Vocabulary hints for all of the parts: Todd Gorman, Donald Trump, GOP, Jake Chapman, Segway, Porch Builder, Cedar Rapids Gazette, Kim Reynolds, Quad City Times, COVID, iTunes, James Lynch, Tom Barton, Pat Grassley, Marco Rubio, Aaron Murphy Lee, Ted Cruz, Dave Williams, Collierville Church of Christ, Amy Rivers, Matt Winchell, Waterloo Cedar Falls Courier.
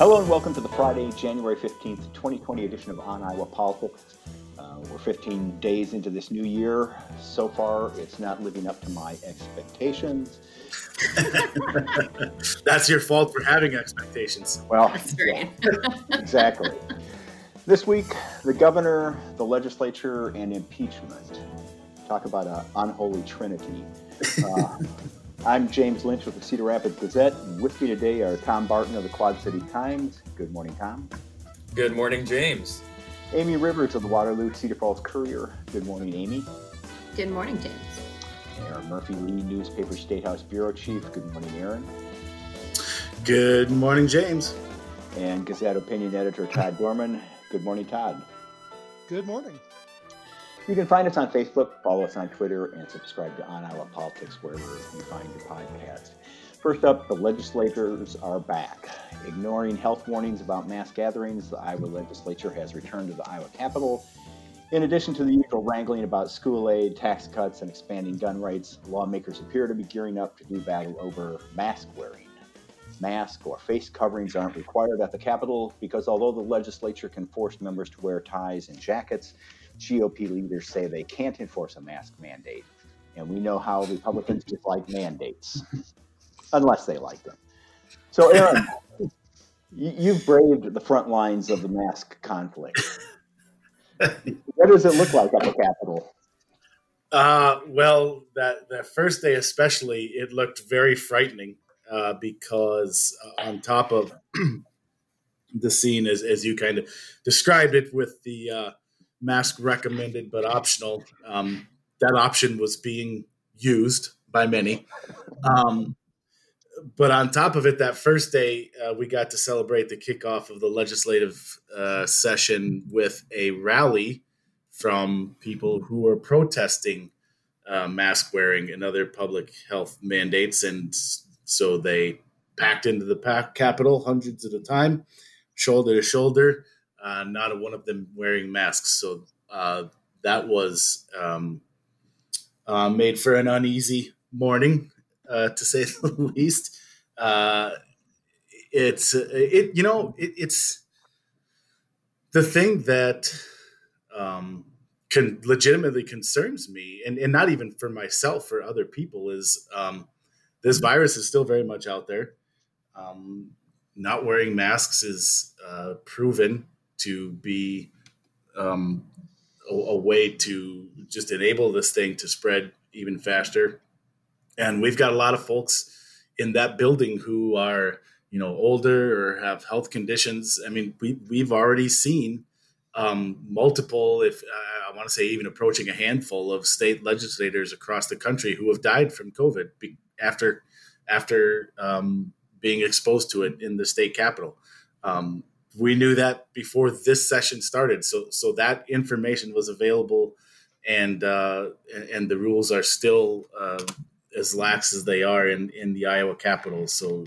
Hello and welcome to the Friday, January 15th, 2020 edition of On Iowa Politics. We're 15 days into this new year. So far, it's not living up to my expectations. That's your fault for having expectations. Well, yeah, exactly. This week, the governor, the legislature, and impeachment. Talk about an unholy trinity. I'm James Lynch with the Cedar Rapids Gazette. With me today are Tom Barton of the Quad City Times. Good morning, Tom. Good morning, James. Amy Rivers of the Waterloo Cedar Falls Courier. Good morning, Amy. Good morning, James. Aaron Murphy Lee, Newspaper Statehouse Bureau Chief. Good morning, Aaron. Good morning, James. And Gazette Opinion Editor Todd Gorman. Good morning, Todd. Good morning. You can find us on Facebook, follow us on Twitter, and subscribe to On Iowa Politics wherever you find your podcast. First up, the legislators are back. Ignoring health warnings about mass gatherings, the Iowa legislature has returned to the Iowa Capitol. In addition to the usual wrangling about school aid, tax cuts, and expanding gun rights, lawmakers appear to be gearing up to do battle over mask wearing. Mask or face coverings aren't required at the Capitol because although the legislature can force members to wear ties and jackets, GOP leaders say they can't enforce a mask mandate, and we know how Republicans dislike mandates, unless they like them. So, Aaron, you've braved the front lines of the mask conflict. What does it look like at the Capitol? Well, that first day especially, it looked very frightening because on top of the scene, as you kind of described it, with the mask recommended but optional. That option was being used by many. But on top of it, that first day, we got to celebrate the kickoff of the legislative session with a rally from people who were protesting mask wearing and other public health mandates. And so they packed into the Capitol hundreds at a time, shoulder to shoulder. Not one of them wearing masks. So that was made for an uneasy morning, to say the least. It's the thing that can legitimately concerns me, and not even for myself or other people, is this virus is still very much out there. Not wearing masks is proven to be a way to just enable this thing to spread even faster. And we've got a lot of folks in that building who are, older or have health conditions. I mean, we've already seen multiple, if I want to say even approaching a handful of state legislators across the country who have died from COVID after being exposed to it in the state capitol. We knew that before this session started, so that information was available, and the rules are still as lax as they are in the Iowa Capitol. So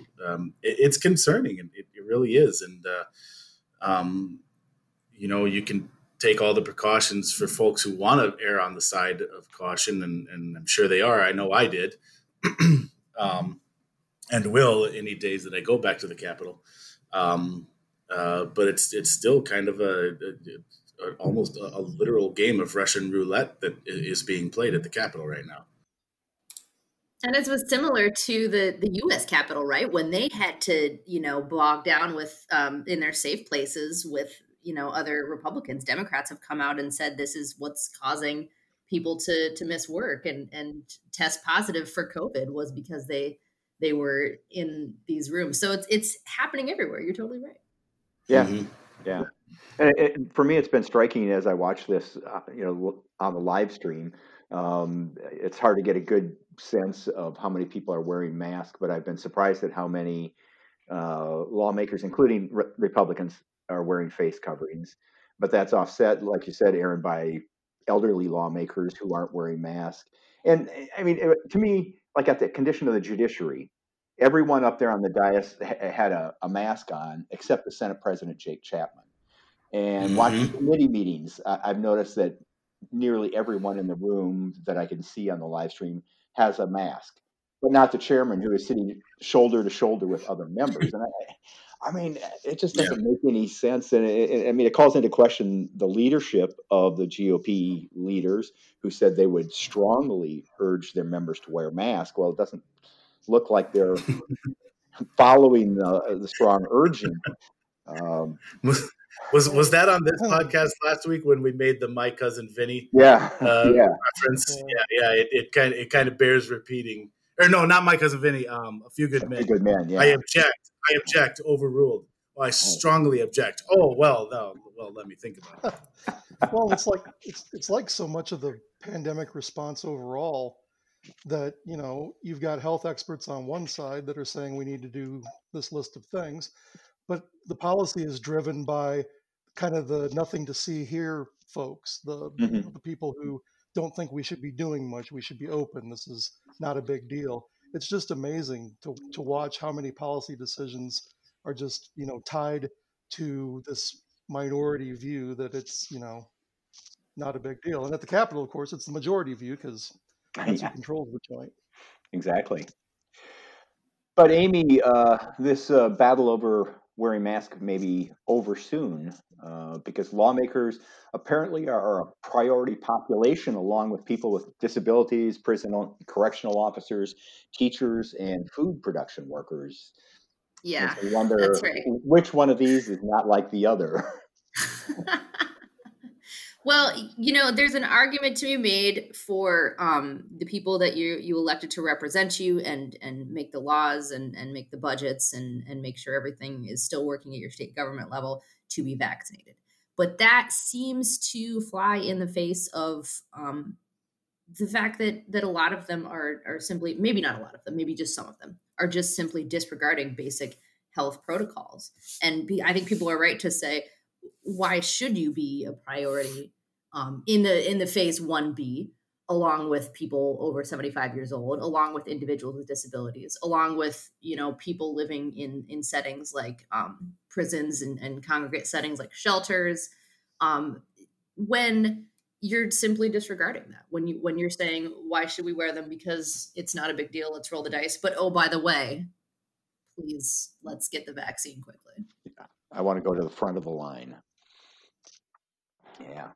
it's concerning, and it really is. And you can take all the precautions for folks who want to err on the side of caution, and I'm sure they are. I know I did, and will any days that I go back to the Capitol. But it's still kind of almost a literal game of Russian roulette that is being played at the Capitol right now. And it was similar to the U.S. Capitol, right? When they had to, bog down with in their safe places with, other Republicans, Democrats have come out and said this is what's causing people to miss work and test positive for COVID was because they were in these rooms. So it's happening everywhere. You're totally right. Yeah. Mm-hmm. Yeah. And for me, it's been striking as I watch this, on the live stream. It's hard to get a good sense of how many people are wearing masks, but I've been surprised at how many lawmakers, including Republicans, are wearing face coverings. But that's offset, like you said, Aaron, by elderly lawmakers who aren't wearing masks. And I mean, to me, like at the condition of the judiciary, everyone up there on the dais had a mask on, except the Senate President, Jake Chapman. And watching committee meetings, I've noticed that nearly everyone in the room that I can see on the live stream has a mask, but not the chairman, who is sitting shoulder to shoulder with other members. And I mean, it just doesn't make any sense. And I mean, it calls into question the leadership of the GOP leaders who said they would strongly urge their members to wear masks. Well, it doesn't look like they're following the strong urging. Was that on this podcast last week when we made the My Cousin Vinny reference? It kind of bears repeating. Or no, not My Cousin Vinny. A Few Good Men. A Few Good Men. Yeah. I object. Overruled. I strongly object. Oh well. No. Well, let me think about it. Well, it's like so much of the pandemic response overall that you've got health experts on one side that are saying we need to do this list of things, but the policy is driven by kind of the nothing to see here folks, the people who don't think we should be doing much. We should be open. This is not a big deal. It's just amazing to watch how many policy decisions are just, tied to this minority view that it's, not a big deal. And at the Capitol, of course, it's the majority view because that's who controls the joint. Exactly. But Amy, this battle over wearing masks may be over soon because lawmakers apparently are a priority population along with people with disabilities, prison correctional officers, teachers, and food production workers. Yeah, I wonder that's right. Which one of these is not like the other. Well, there's an argument to be made for the people that you elected to represent you and make the laws and make the budgets and make sure everything is still working at your state government level to be vaccinated. But that seems to fly in the face of the fact that a lot of them are simply, maybe not a lot of them, maybe just some of them, are just simply disregarding basic health protocols. And I think people are right to say, why should you be a priority in the phase 1B, along with people over 75 years old, along with individuals with disabilities, along with, people living in settings like prisons and congregate settings like shelters, when you're simply disregarding that, when you're saying, why should we wear them? Because it's not a big deal. Let's roll the dice. But, oh, by the way, please, let's get the vaccine quickly. Yeah. I want to go to the front of the line. Yeah.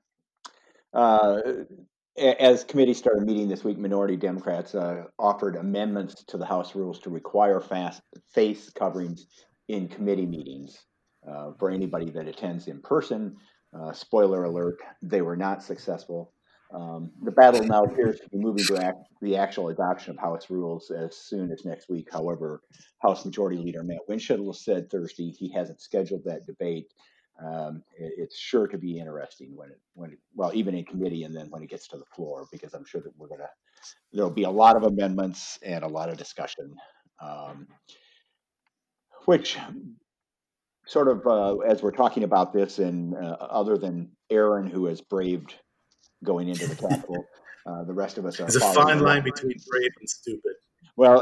As committees started meeting this week, minority Democrats offered amendments to the House rules to require face coverings in committee meetings for anybody that attends in person. Spoiler alert, they were not successful. The battle now appears to be moving to the actual adoption of House rules as soon as next week. However, House Majority Leader Matt Winchell said Thursday he hasn't scheduled that debate. It's sure to be interesting when even in committee and then when it gets to the floor, because I'm sure that there'll be a lot of amendments and a lot of discussion, which sort of as we're talking about this, and other than Aaron, who has braved going into the Capitol. The rest of us are. There's a fine line between brave and stupid. Well,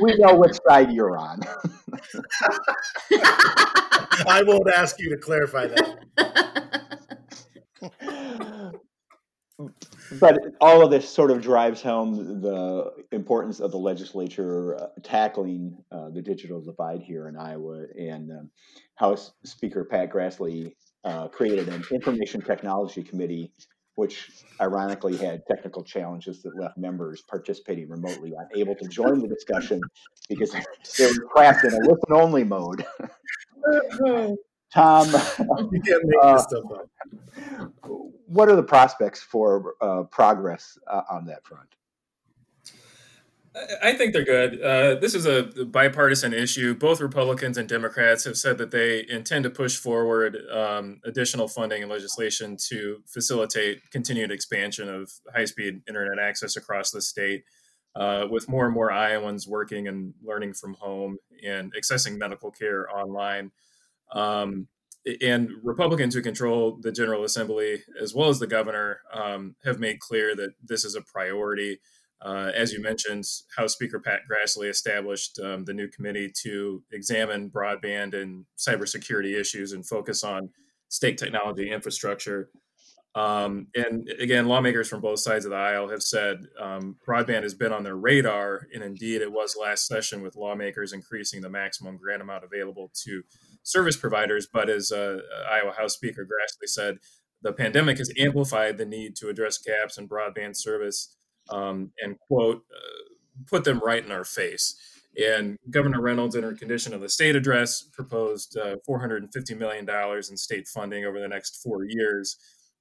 we know which side you're on. I won't ask you to clarify that. But all of this sort of drives home the importance of the legislature tackling the digital divide here in Iowa. And House Speaker Pat Grassley created an information technology committee, which ironically had technical challenges that left members participating remotely unable to join the discussion because they were trapped in a listen-only mode. Tom, you can't make this stuff up. What are the prospects for progress on that front? I think they're good. This is a bipartisan issue. Both Republicans and Democrats have said that they intend to push forward additional funding and legislation to facilitate continued expansion of high-speed internet access across the state, with more and more Iowans working and learning from home and accessing medical care online. And Republicans who control the General Assembly, as well as the governor, have made clear that this is a priority. As you mentioned, House Speaker Pat Grassley established the new committee to examine broadband and cybersecurity issues and focus on state technology infrastructure. And again, lawmakers from both sides of the aisle have said broadband has been on their radar, and indeed it was last session with lawmakers increasing the maximum grant amount available to service providers. But as Iowa House Speaker Grassley said, the pandemic has amplified the need to address gaps in broadband service and, quote, put them right in our face. And Governor Reynolds, in her Condition of the State address, proposed $450 million in state funding over the next 4 years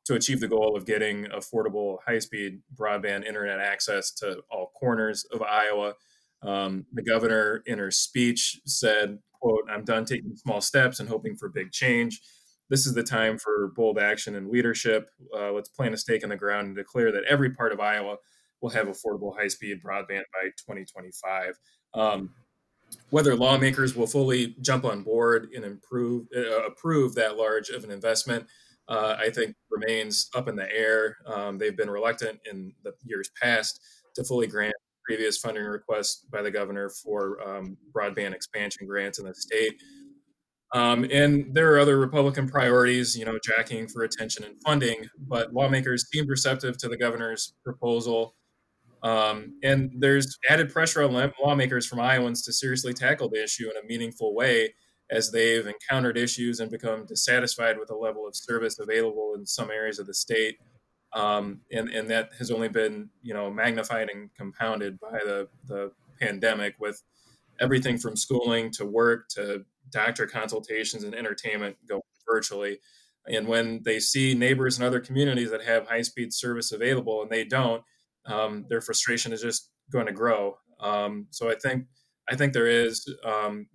to achieve the goal of getting affordable high-speed broadband internet access to all corners of Iowa. The governor, in her speech, said, quote, "I'm done taking small steps and hoping for big change. This is the time for bold action and leadership. Let's plant a stake in the ground and declare that every part of Iowa will have affordable high-speed broadband by 2025. Whether lawmakers will fully jump on board and approve that large of an investment, I think remains up in the air. They've been reluctant in the years past to fully grant previous funding requests by the governor for broadband expansion grants in the state. And there are other Republican priorities, you know, jockeying for attention and funding, but lawmakers seemed receptive to the governor's proposal. And there's added pressure on lawmakers from Iowans to seriously tackle the issue in a meaningful way, as they've encountered issues and become dissatisfied with the level of service available in some areas of the state. And that has only been, you know, magnified and compounded by the pandemic, with everything from schooling to work to doctor consultations and entertainment going virtually. And when they see neighbors and other communities that have high-speed service available and they don't, their frustration is just going to grow. So I think there is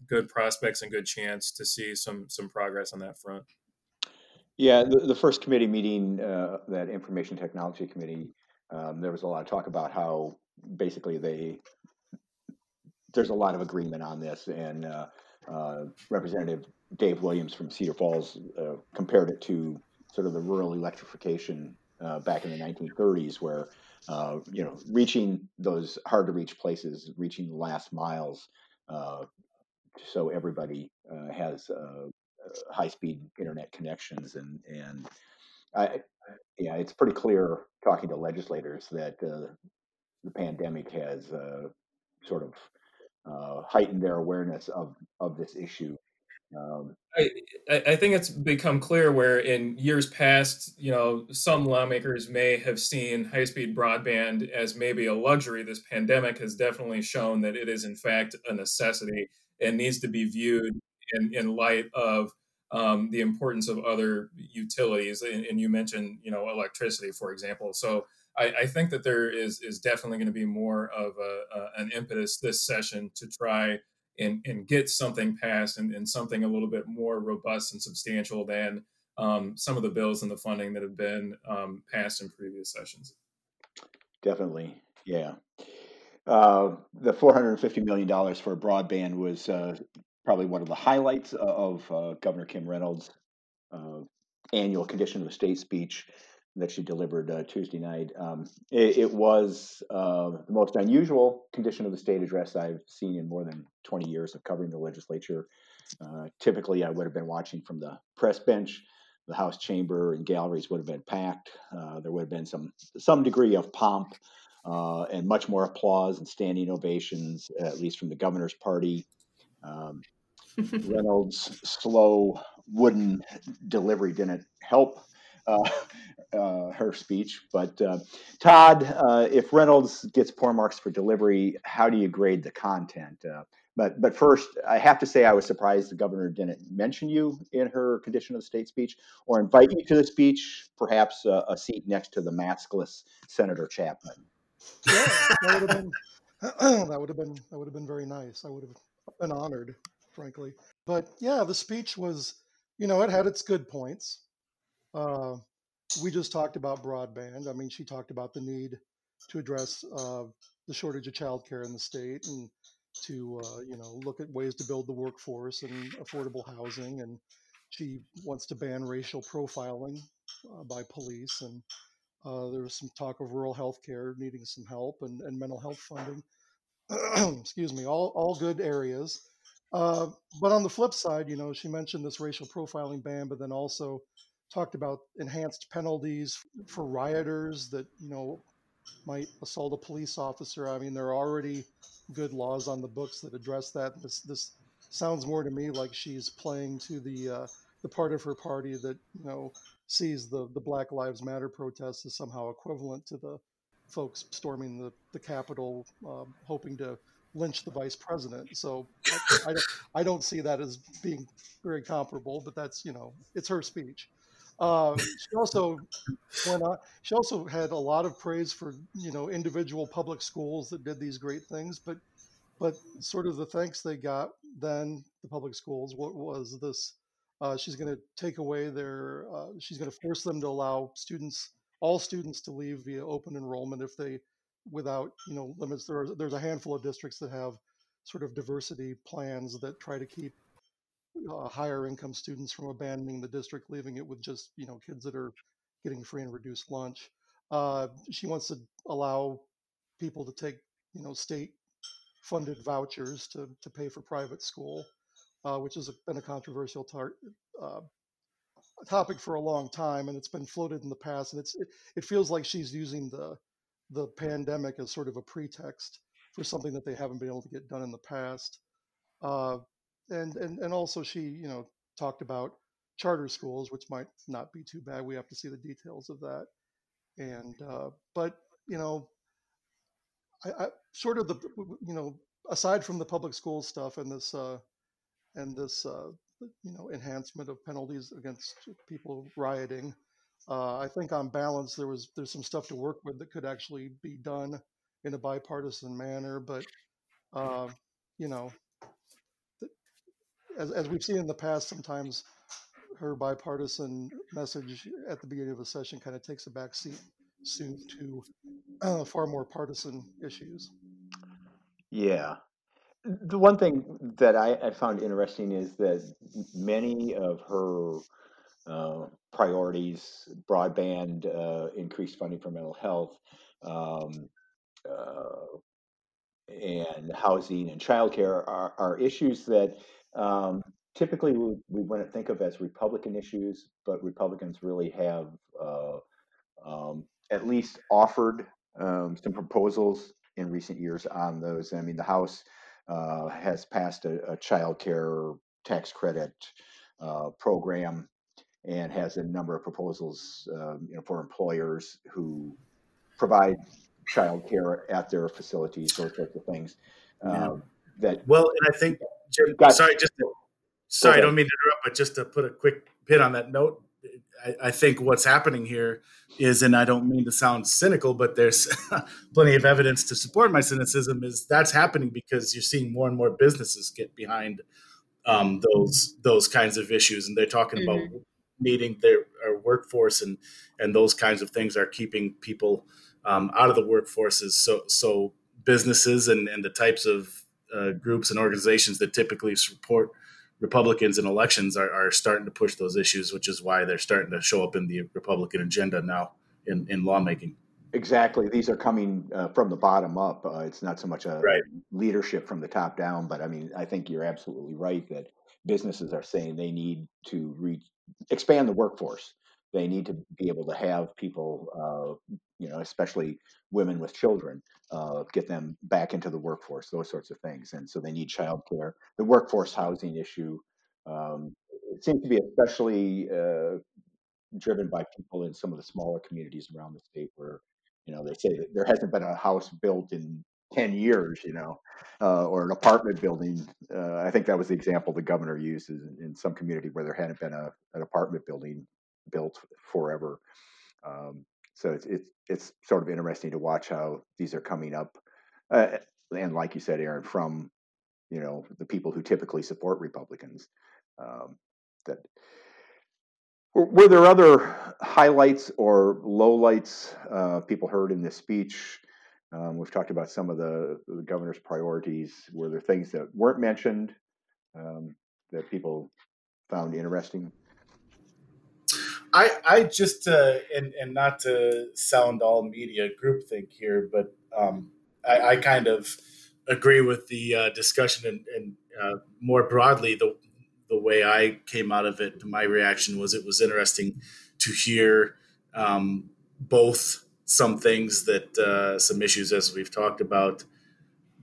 good prospects and good chance to see some progress on that front. Yeah, the first committee meeting, that Information Technology Committee, there was a lot of talk about how basically there's a lot of agreement on this, and Representative Dave Williams from Cedar Falls compared it to sort of the rural electrification back in the 1930s, where you know, reaching those hard-to-reach places, reaching the last miles, so everybody has high-speed internet connections, and it's pretty clear talking to legislators that the pandemic has sort of heightened their awareness of this issue. I think it's become clear where in years past, you know, some lawmakers may have seen high-speed broadband as maybe a luxury. This pandemic has definitely shown that it is, in fact, a necessity and needs to be viewed in light of the importance of other utilities. And you mentioned, you know, electricity, for example. So I think that there is definitely going to be more of an impetus this session to try and get something passed and something a little bit more robust and substantial than some of the bills and the funding that have been passed in previous sessions. Definitely, yeah. The $450 million for broadband was probably one of the highlights of Governor Kim Reynolds' annual Condition of the State speech that she delivered Tuesday night. It was the most unusual Condition of the State address I've seen in more than 20 years of covering the legislature. Typically, I would have been watching from the press bench. The House chamber and galleries would have been packed. There would have been some degree of pomp and much more applause and standing ovations, at least from the governor's party. Reynolds' slow, wooden delivery didn't help her speech. But Todd, if Reynolds gets poor marks for delivery, how do you grade the content? But first, I have to say I was surprised the governor didn't mention you in her Condition of the State speech or invite you to the speech, perhaps a seat next to the maskless Senator Chapman. Yeah, that would have been very nice. I would have been honored, frankly. But yeah, the speech was, you know, it had its good points. We just talked about broadband. I mean, she talked about the need to address the shortage of childcare in the state, and to you know, look at ways to build the workforce and affordable housing. And she wants to ban racial profiling by police. And there was some talk of rural health care needing some help, and mental health funding. Excuse me. All good areas. But on the flip side, you know, she mentioned this racial profiling ban, but then also talked about enhanced penalties for rioters that, you know, might assault a police officer. I mean, there are already good laws on the books that address that. This sounds more to me like she's playing to the part of her party that, you know, sees the Black Lives Matter protests as somehow equivalent to the folks storming the Capitol, hoping to lynch the vice president. So I don't see that as being very comparable, but that's, you know, it's her speech. She also had a lot of praise for, you know, individual public schools that did these great things, but sort of the thanks they got then, the public schools, what was this? She's going to take away she's going to force them to allow all students to leave via open enrollment without, you know, limits. There's a handful of districts that have sort of diversity plans that try to keep higher income students from abandoning the district, leaving it with just, you know, kids that are getting free and reduced lunch. She wants to allow people to take, you know, state funded vouchers to pay for private school, which has been a controversial topic for a long time, and it's been floated in the past. And it feels like she's using the pandemic as sort of a pretext for something that they haven't been able to get done in the past. And also she, you know, talked about charter schools, which might not be too bad. We have to see the details of that. But, you know, I sort of you know, aside from the public school stuff and this you know, enhancement of penalties against people rioting, I think on balance, there's some stuff to work with that could actually be done in a bipartisan manner. But, you know, as we've seen in the past, sometimes her bipartisan message at the beginning of a session kind of takes a back seat soon to far more partisan issues. Yeah. The one thing that I found interesting is that many of her priorities, broadband, increased funding for mental health, and housing and childcare are issues that typically we want to think of as Republican issues, but Republicans really have at least offered some proposals in recent years on those. I mean, the House has passed a child care tax credit program and has a number of proposals you know, for employers who provide child care at their facilities, those sorts of things. And I think, Jim, I don't mean to interrupt, but just to put a quick pin on that note, I think what's happening here is, and I don't mean to sound cynical, but there's plenty of evidence to support my cynicism, is that's happening because you're seeing more and more businesses get behind those kinds of issues. And they're talking about needing their workforce and those kinds of things are keeping people out of the workforces. So businesses and the types of groups and organizations that typically support Republicans in elections are starting to push those issues, which is why they're starting to show up in the Republican agenda now in lawmaking. Exactly. These are coming from the bottom up. It's not so much leadership from the top down, but I mean, I think you're absolutely right that businesses are saying they need to expand the workforce. They need to be able to have people, you know, especially women with children, get them back into the workforce, those sorts of things. And so they need childcare. The workforce housing issue it seems to be especially driven by people in some of the smaller communities around the state where, you know, they say that there hasn't been a house built in 10 years, you know, or an apartment building. I think that was the example the governor used in some community where there hadn't been an apartment building built forever. So it's sort of interesting to watch how these are coming up. And like you said, Aaron, from, you know, the people who typically support Republicans. Were there other highlights or lowlights people heard in this speech? We've talked about some of the governor's priorities. Were there things that weren't mentioned that people found interesting? I just, and not to sound all media groupthink here, but I kind of agree with the discussion and more broadly, the way I came out of it. My reaction was it was interesting to hear both some things that some issues, as we've talked about,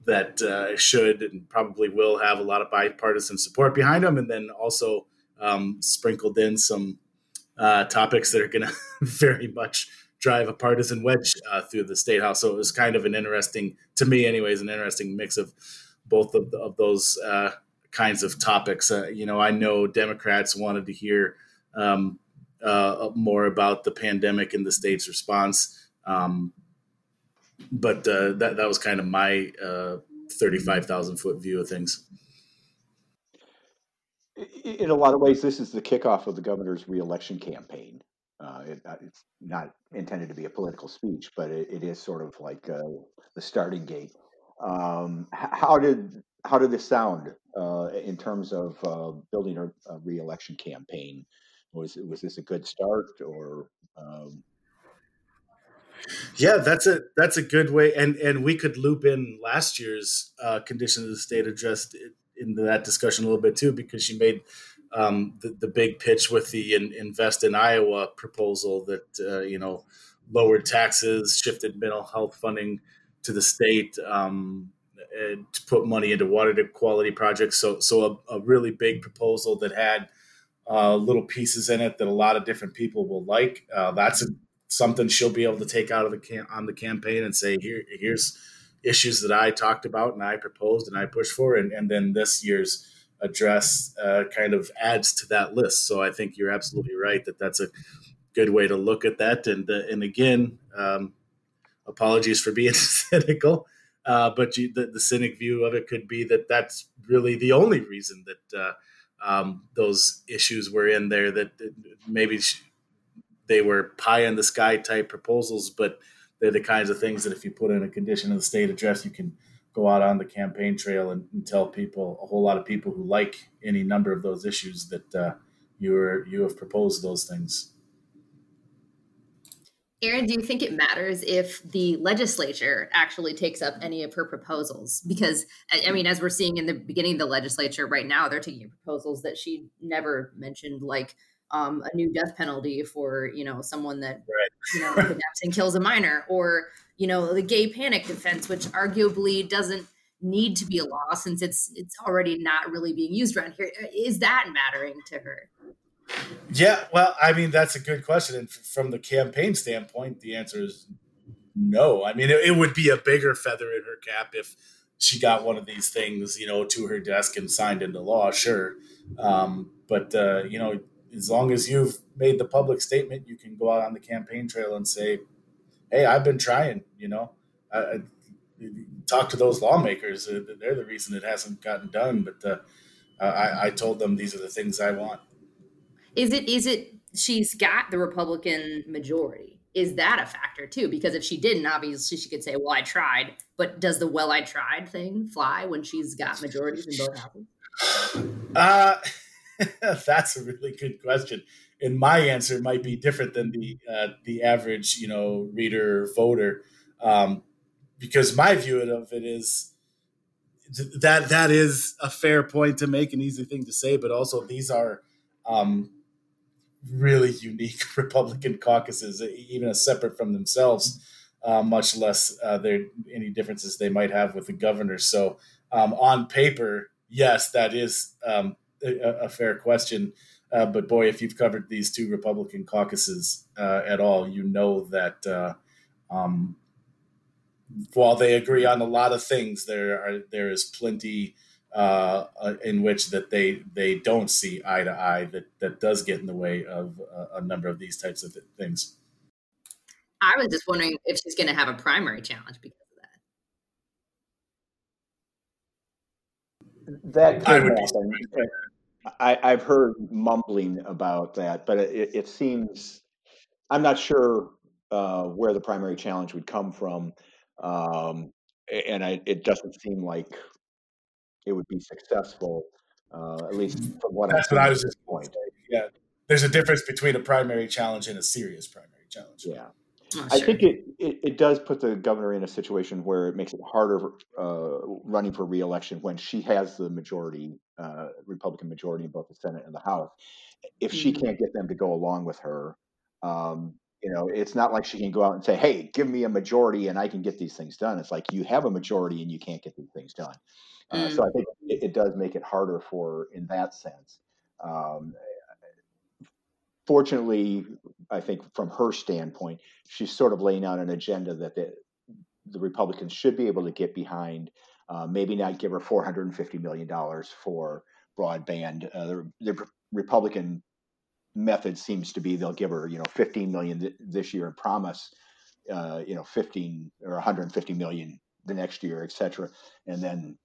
that should and probably will have a lot of bipartisan support behind them, and then also sprinkled in some topics that are going to very much drive a partisan wedge through the state house. So it was kind of an interesting, to me anyways, an interesting mix of both of those kinds of topics. I know Democrats wanted to hear more about the pandemic and the state's response. But that was kind of my 35,000 foot view of things. In a lot of ways, this is the kickoff of the governor's reelection campaign. It's not intended to be a political speech, but it is sort of like the starting gate. How did this sound in terms of building a reelection campaign? Was this a good start or? Yeah, that's a good way. And we could loop in last year's condition of the state address into that discussion a little bit too, because she made the big pitch with the Invest in Iowa proposal that, lowered taxes, shifted mental health funding to the state, and to put money into water quality projects. So a really big proposal that had little pieces in it that a lot of different people will like. That's something she'll be able to take out of on the campaign and say, here's issues that I talked about and I proposed and I pushed for. And then this year's address kind of adds to that list. So I think you're absolutely right that that's a good way to look at that. And again, apologies for being cynical, but the cynic view of it could be that that's really the only reason that those issues were in there, that maybe they were pie in the sky type proposals, but they're the kinds of things that if you put in a condition of the state address, you can go out on the campaign trail and tell people, a whole lot of people who like any number of those issues, that you have proposed those things. Aaron, do you think it matters if the legislature actually takes up any of her proposals? Because, I mean, as we're seeing in the beginning of the legislature right now, they're taking proposals that she never mentioned, like a new death penalty for, someone that, kidnaps and kills a minor, or, the gay panic defense, which arguably doesn't need to be a law since it's already not really being used around here. Is that mattering to her? Yeah, well, I mean, that's a good question. And from the campaign standpoint, the answer is no. I mean, it would be a bigger feather in her cap if she got one of these things, to her desk and signed into law, sure. But as long as you've made the public statement, you can go out on the campaign trail and say, hey, I've been trying, I talk to those lawmakers. They're the reason it hasn't gotten done. But I told them these are the things I want. Is it she's got the Republican majority? Is that a factor too? Because if she didn't, obviously she could say, well, I tried, but does the well, I tried thing fly when she's got majorities in both houses? That's a really good question. And my answer might be different than the average, reader, voter. Because my view of it is that is a fair point to make, an easy thing to say, but also these are, really unique Republican caucuses, even separate from themselves, much less there any differences they might have with the governor. So on paper, yes, that is a fair question. But boy, if you've covered these two Republican caucuses at all, you know that while they agree on a lot of things, there is plenty in which that they don't see eye to eye, that does get in the way of a number of these types of things. I was just wondering if she's going to have a primary challenge because of that. I've heard mumbling about that, but it seems, I'm not sure where the primary challenge would come from. And it doesn't seem like it would be successful, at least from what I. That's what I was just going to say. Yeah, there's a difference between a primary challenge and a serious primary challenge. Yeah, oh, I think it does put the governor in a situation where it makes it harder running for reelection when she has the majority, Republican majority in both the Senate and the House. If she can't get them to go along with her, You know, it's not like she can go out and say, hey, give me a majority and I can get these things done. It's like you have a majority and you can't get these things done. So I think it does make it harder for in that sense. Fortunately, I think from her standpoint, she's sort of laying out an agenda that the Republicans should be able to get behind, maybe not give her $450 million for broadband. The Republican method seems to be they'll give her, you know, 15 million this year and promise, 15 or 150 million the next year, et cetera. And then,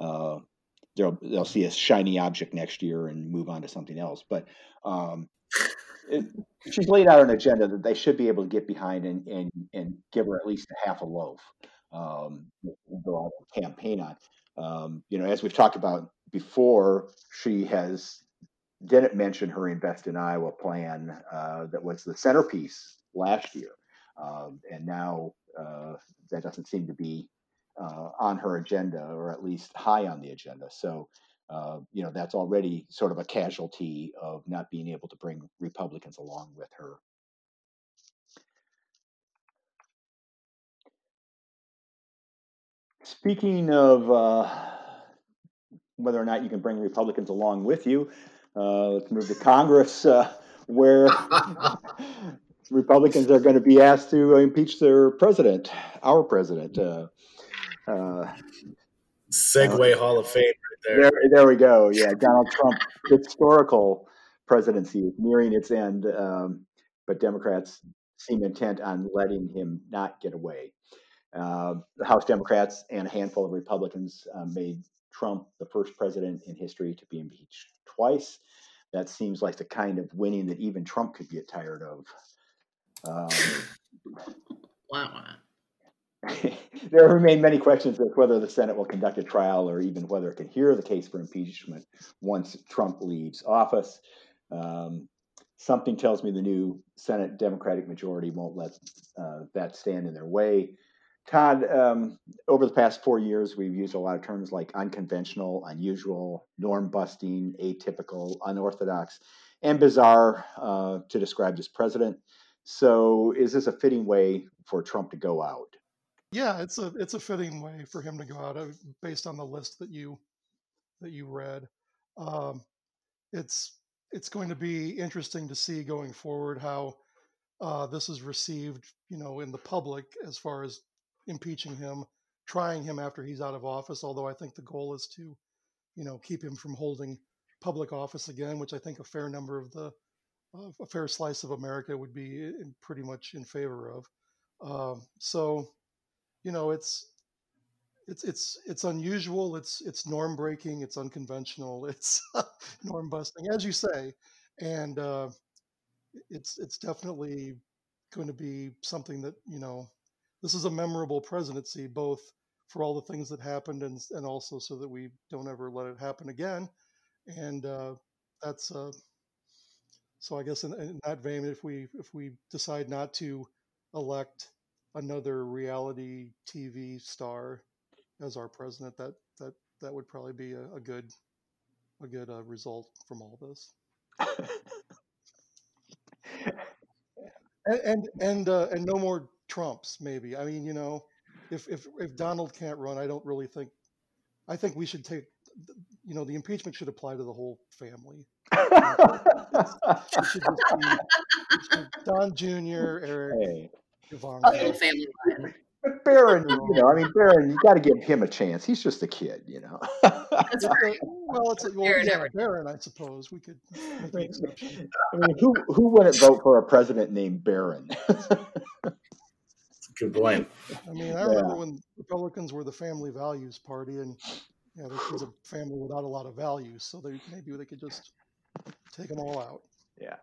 they'll see a shiny object next year and move on to something else. But she's laid out an agenda that they should be able to get behind and give her at least a half a loaf, go out and campaign on. As we've talked about before, she didn't mention her Invest in Iowa plan that was the centerpiece last year. And now that doesn't seem to be on her agenda, or at least high on the agenda. So, that's already sort of a casualty of not being able to bring Republicans along with her. Speaking of whether or not you can bring Republicans along with you, let's move to Congress, where Republicans are going to be asked to impeach their president, our president. Segway Hall of Fame right there. There we go. Yeah, Donald Trump's historical presidency is nearing its end, but Democrats seem intent on letting him not get away. The House Democrats and a handful of Republicans made Trump the first president in history to be impeached twice. That seems like the kind of winning that even Trump could get tired of. Wow. There remain many questions as whether the Senate will conduct a trial or even whether it can hear the case for impeachment once Trump leaves office. Something tells me the new Senate Democratic majority won't let that stand in their way. Todd, over the past 4 years, we've used a lot of terms like unconventional, unusual, norm-busting, atypical, unorthodox, and bizarre to describe this president. So is this a fitting way for Trump to go out? Yeah, it's a fitting way for him to go out based on the list that you read. It's going to be interesting to see going forward how this is received, in the public as far as impeaching him, trying him after he's out of office. Although I think the goal is to, keep him from holding public office again, which I think a fair number of a fair slice of America would be pretty much in favor of. It's unusual. It's norm breaking. It's unconventional. It's norm busting, as you say, and it's definitely going to be something that this is a memorable presidency, both for all the things that happened and also so that we don't ever let it happen again. And that's so I guess in that vein, if we decide not to elect another reality TV star as our president, that would probably be a good result from all this. and no more Trumps, maybe. I mean, if Donald can't run, I think we should take, the impeachment should apply to the whole family. It should just be Don Jr., Eric. Hey. Family line. Barron, Barron, you got to give him a chance. He's just a kid, That's right. Well, Barron, I suppose we could. Make an exception. I mean, who wouldn't vote for a president named Barron? Good point. I mean, I remember when Republicans were the family values party, and this was a family without a lot of values, so maybe they could just take them all out. Yeah,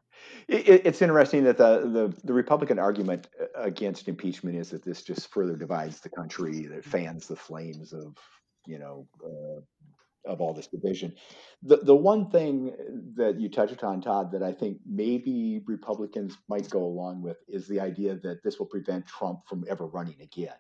it's interesting that the Republican argument against impeachment is that this just further divides the country, that fans the flames of all this division. The one thing that you touched on, Todd, that I think maybe Republicans might go along with is the idea that this will prevent Trump from ever running again,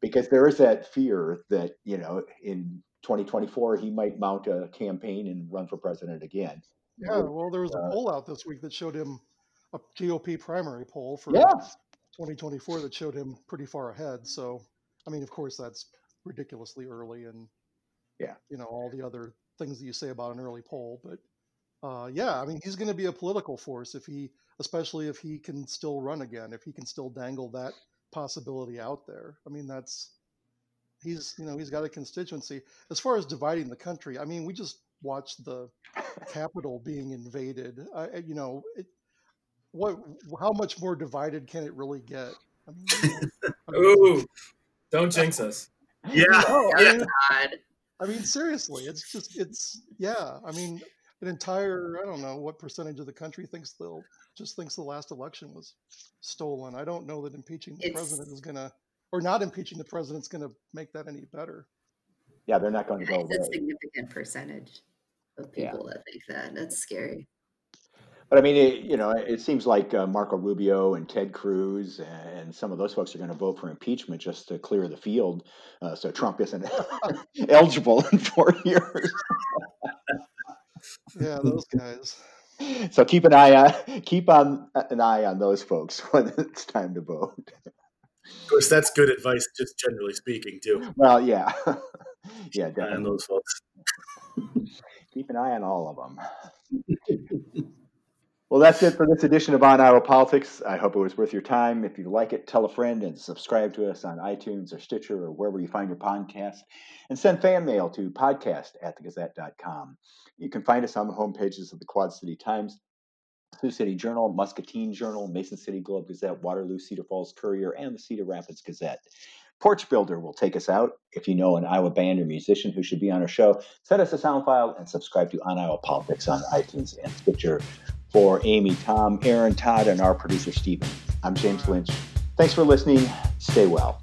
because there is that fear that in 2024 he might mount a campaign and run for president again. Yeah, well, there was a poll out this week that showed him a GOP primary poll for 2024 that showed him pretty far ahead. So, I mean, of course, that's ridiculously early, and you know, all the other things that you say about an early poll. But I mean, he's going to be a political force if he, especially if he can still run again, if he can still dangle that possibility out there. I mean, that's he's got a constituency. As far as dividing the country, I mean, we just watched the Capitol being invaded. How much more divided can it really get? I mean, ooh, don't jinx us. Yeah. No, I mean, seriously, an entire, I don't know what percentage of the country thinks the last election was stolen. I don't know that impeaching the president is going to, or not impeaching the president is going to make that any better. Yeah, they're not going to go away. That's a significant percentage of people that think that. That's scary. But I mean, it seems like Marco Rubio and Ted Cruz and some of those folks are going to vote for impeachment just to clear the field, so Trump isn't eligible in 4 years. Yeah, those guys. So keep an eye on those folks when it's time to vote. Of course, that's good advice, just generally speaking, too. Well, yeah, yeah, definitely. Keep an eye on those folks. Keep an eye on all of them. Well, that's it for this edition of On Iowa Politics. I hope it was worth your time. If you like it, tell a friend and subscribe to us on iTunes or Stitcher or wherever you find your podcast. And send fan mail to podcast@thegazette.com. You can find us on the homepages of the Quad City Times, Sioux City Journal, Muscatine Journal, Mason City Globe Gazette, Waterloo Cedar Falls Courier, and the Cedar Rapids Gazette. Porch Builder will take us out. If you know an Iowa band or musician who should be on our show, send us a sound file and subscribe to On Iowa Politics on iTunes and Stitcher. For Amy, Tom, Aaron, Todd, and our producer, Stephen, I'm James Lynch. Thanks for listening. Stay well.